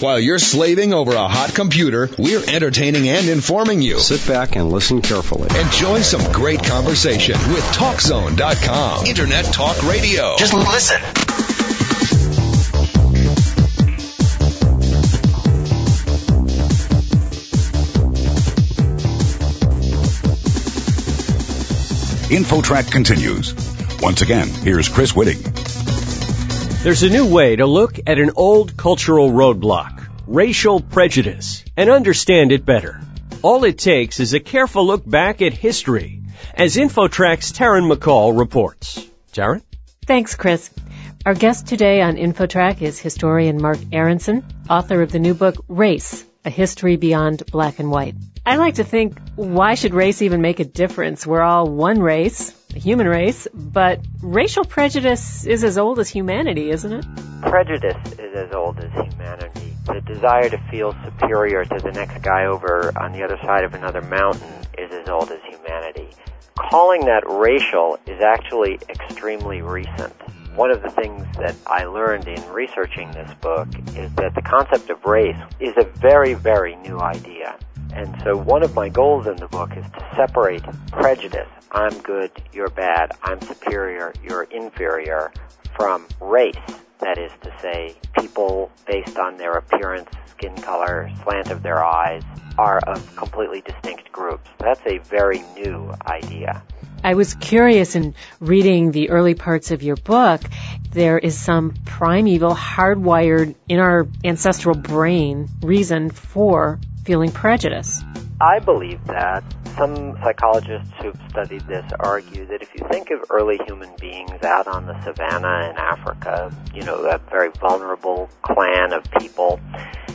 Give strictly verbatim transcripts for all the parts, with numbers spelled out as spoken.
While you're slaving over a hot computer, we're entertaining and informing you. Sit back and listen carefully. Enjoy some great conversation with Talk Zone dot com. Internet Talk Radio. Just listen. InfoTrack continues. Once again, here's Chris Whitting. There's a new way to look at an old cultural roadblock, racial prejudice, and understand it better. All it takes is a careful look back at history, as InfoTrack's Taryn McCall reports. Taryn? Thanks, Chris. Our guest today on InfoTrack is historian Mark Aronson, author of the new book, Race, A History Beyond Black and White. I like to think, why should race even make a difference? We're all one race, the human race, but racial prejudice is as old as humanity, isn't it? Prejudice is as old as humanity. The desire to feel superior to the next guy over on the other side of another mountain is as old as humanity. Calling that racial is actually extremely recent. One of the things that I learned in researching this book is that the concept of race is a very, very new idea. And so one of my goals in the book is to separate prejudice, I'm good, you're bad, I'm superior, you're inferior, from race. That is to say, people based on their appearance, skin color, slant of their eyes, are of completely distinct groups. That's a very new idea. I was curious in reading the early parts of your book, there is some primeval, hardwired in our ancestral brain reason for feeling prejudice. I believe that. Some psychologists who've studied this argue that if you think of early human beings out on the savannah in Africa, you know, a very vulnerable clan of people,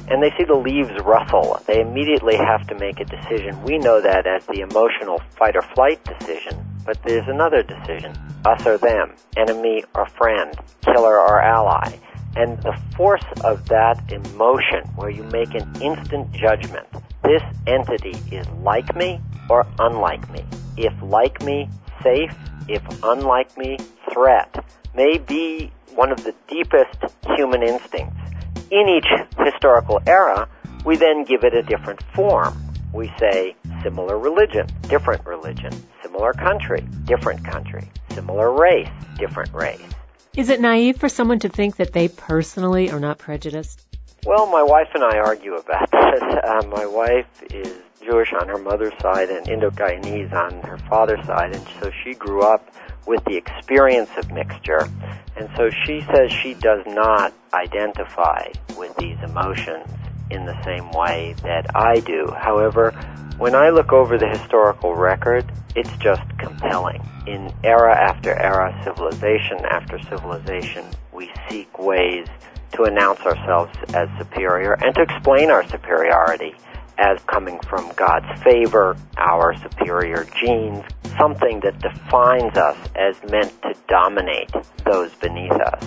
and they see the leaves rustle, they immediately have to make a decision. We know that as the emotional fight or flight decision, but there's another decision, us or them, enemy or friend, killer or ally. And the force of that emotion where you make an instant judgment, this entity is like me or unlike me. If like me, safe. If unlike me, threat. May be one of the deepest human instincts. In each historical era, we then give it a different form. We say similar religion, different religion, similar country, different country, similar race, different race. Is it naive for someone to think that they personally are not prejudiced? Well, my wife and I argue about this. Uh, my wife is Jewish on her mother's side and Indo-Guyanese on her father's side, and so she grew up with the experience of mixture. And so she says she does not identify with these emotions in the same way that I do. However, when I look over the historical record, it's just compelling. In era after era, civilization after civilization, we seek ways to announce ourselves as superior and to explain our superiority as coming from God's favor, our superior genes, something that defines us as meant to dominate those beneath us.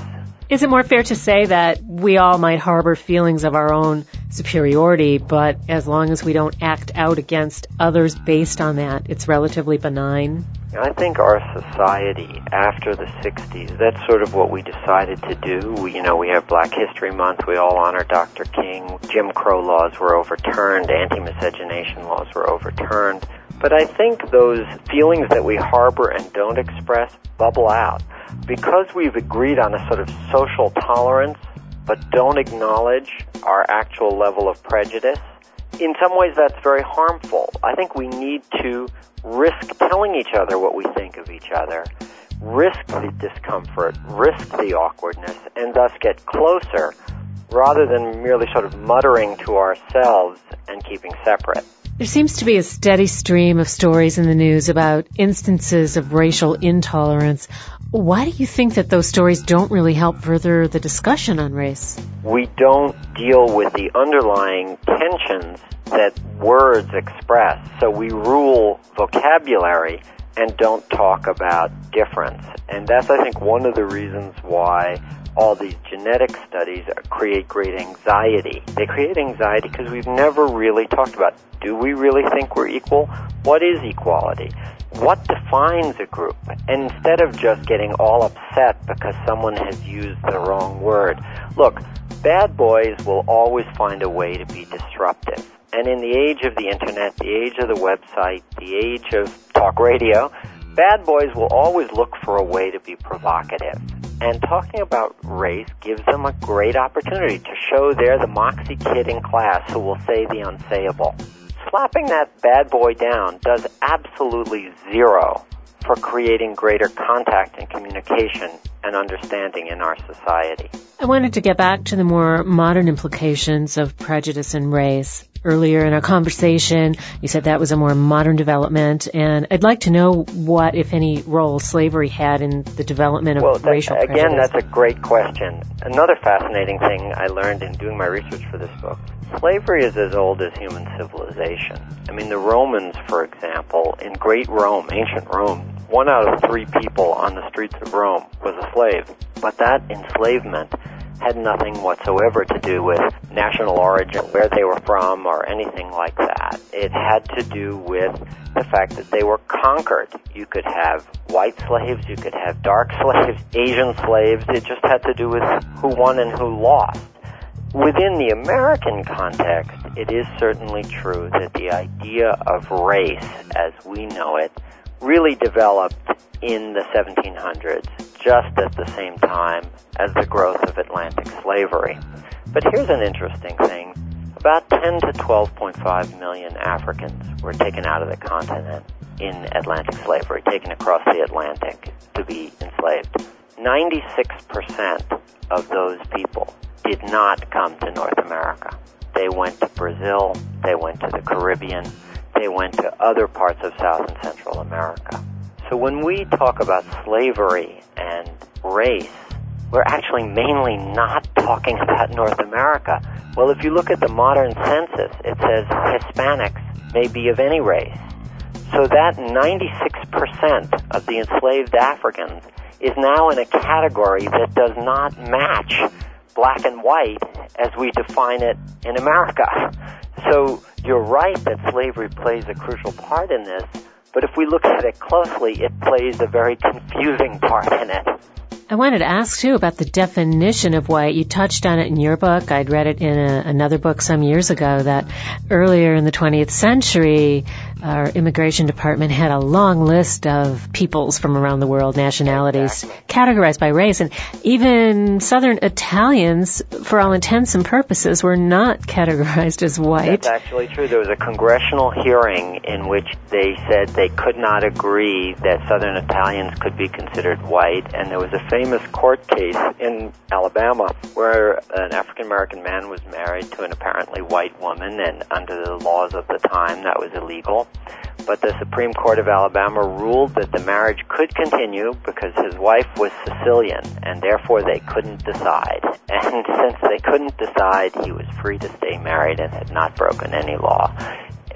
Is it more fair to say that we all might harbor feelings of our own superiority, but as long as we don't act out against others based on that, it's relatively benign? I think our society after the sixties, that's sort of what we decided to do. We, you know, we have Black History Month. We all honor Doctor King. Jim Crow laws were overturned. Anti-miscegenation laws were overturned. But I think those feelings that we harbor and don't express bubble out. Because we've agreed on a sort of social tolerance, but don't acknowledge our actual level of prejudice, in some ways that's very harmful. I think we need to risk telling each other what we think of each other, risk the discomfort, risk the awkwardness, and thus get closer, rather than merely sort of muttering to ourselves and keeping separate. There seems to be a steady stream of stories in the news about instances of racial intolerance. Why do you think that those stories don't really help further the discussion on race? We don't deal with the underlying tensions that words express, so we rule vocabulary and don't talk about difference. And that's, I think, one of the reasons why all these genetic studies create great anxiety. They create anxiety because we've never really talked about, do we really think we're equal? What is equality? what defines a group, instead of just getting all upset because someone has used the wrong word. Look, bad boys will always find a way to be disruptive. And in the age of the internet, the age of the website, the age of talk radio, bad boys will always look for a way to be provocative. And talking about race gives them a great opportunity to show they're the moxie kid in class who will say the unsayable. Slapping that bad boy down does absolutely zero for creating greater contact and communication and understanding in our society. I wanted to get back to the more modern implications of prejudice and race. Earlier in our conversation, you said that was a more modern development, and I'd like to know what, if any, role slavery had in the development of well, that, racial prejudice. Again, that's a great question. Another fascinating thing I learned in doing my research for this book, slavery is as old as human civilization. I mean, the Romans, for example, in Great Rome, ancient Rome, one out of three people on the streets of Rome was a slave. But that enslavement had nothing whatsoever to do with national origin, where they were from, or anything like that. It had to do with the fact that they were conquered. You could have white slaves, you could have dark slaves, Asian slaves. It just had to do with who won and who lost. Within the American context, it is certainly true that the idea of race as we know it really developed in the seventeen hundreds, just at the same time as the growth of Atlantic slavery. But here's an interesting thing. About ten to twelve point five million Africans were taken out of the continent in Atlantic slavery, taken across the Atlantic to be enslaved. ninety-six percent of those people did not come to North America. They went to Brazil, they went to the Caribbean, they went to other parts of South and Central America. So when we talk about slavery and race, we're actually mainly not talking about North America. Well, if you look at the modern census, it says Hispanics may be of any race. So that ninety-six percent of the enslaved Africans is now in a category that does not match black and white as we define it in America. So you're right that slavery plays a crucial part in this, but if we look at it closely, it plays a very confusing part in it. I wanted to ask, too, about the definition of white. You touched on it in your book. I'd read it in a, another book some years ago that earlier in the twentieth century, our immigration department had a long list of peoples from around the world, nationalities, exactly, categorized by race. And even Southern Italians, for all intents and purposes, were not categorized as white. That's actually true. There was a congressional hearing in which they said they could not agree that Southern Italians could be considered white, and there was a famous court case in Alabama where an African-American man was married to an apparently white woman, and under the laws of the time that was illegal. But the Supreme Court of Alabama ruled that the marriage could continue because his wife was Sicilian, and therefore they couldn't decide. And since they couldn't decide, he was free to stay married and had not broken any law.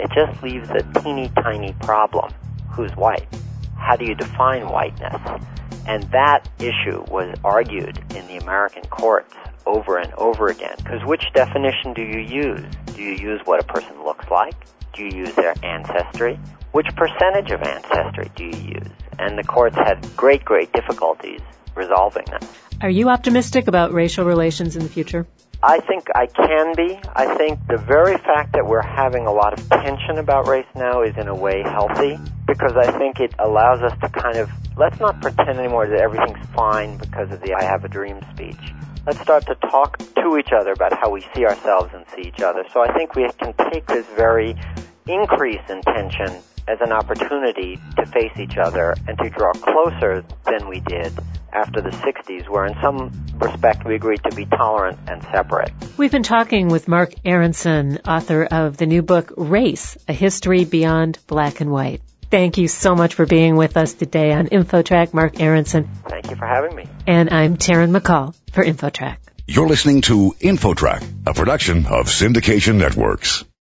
It just leaves a teeny tiny problem. Who's white? How do you define whiteness? And that issue was argued in the American courts over and over again. Because which definition do you use? Do you use what a person looks like? Do you use their ancestry? Which percentage of ancestry do you use? And the courts had great, great difficulties resolving them. Are you optimistic about racial relations in the future? I think I can be. I think the very fact that we're having a lot of tension about race now is in a way healthy, because I think it allows us to kind of, let's not pretend anymore that everything's fine because of the I Have a Dream speech. Let's start to talk to each other about how we see ourselves and see each other. So I think we can take this very increase in tension as an opportunity to face each other and to draw closer than we did after the sixties, where in some respect we agreed to be tolerant and separate. We've been talking with Mark Aronson, author of the new book, Race, A History Beyond Black and White. Thank you so much for being with us today on InfoTrack, Mark Aronson. Thank you for having me. And I'm Taryn McCall for InfoTrack. You're listening to InfoTrack, a production of Syndication Networks.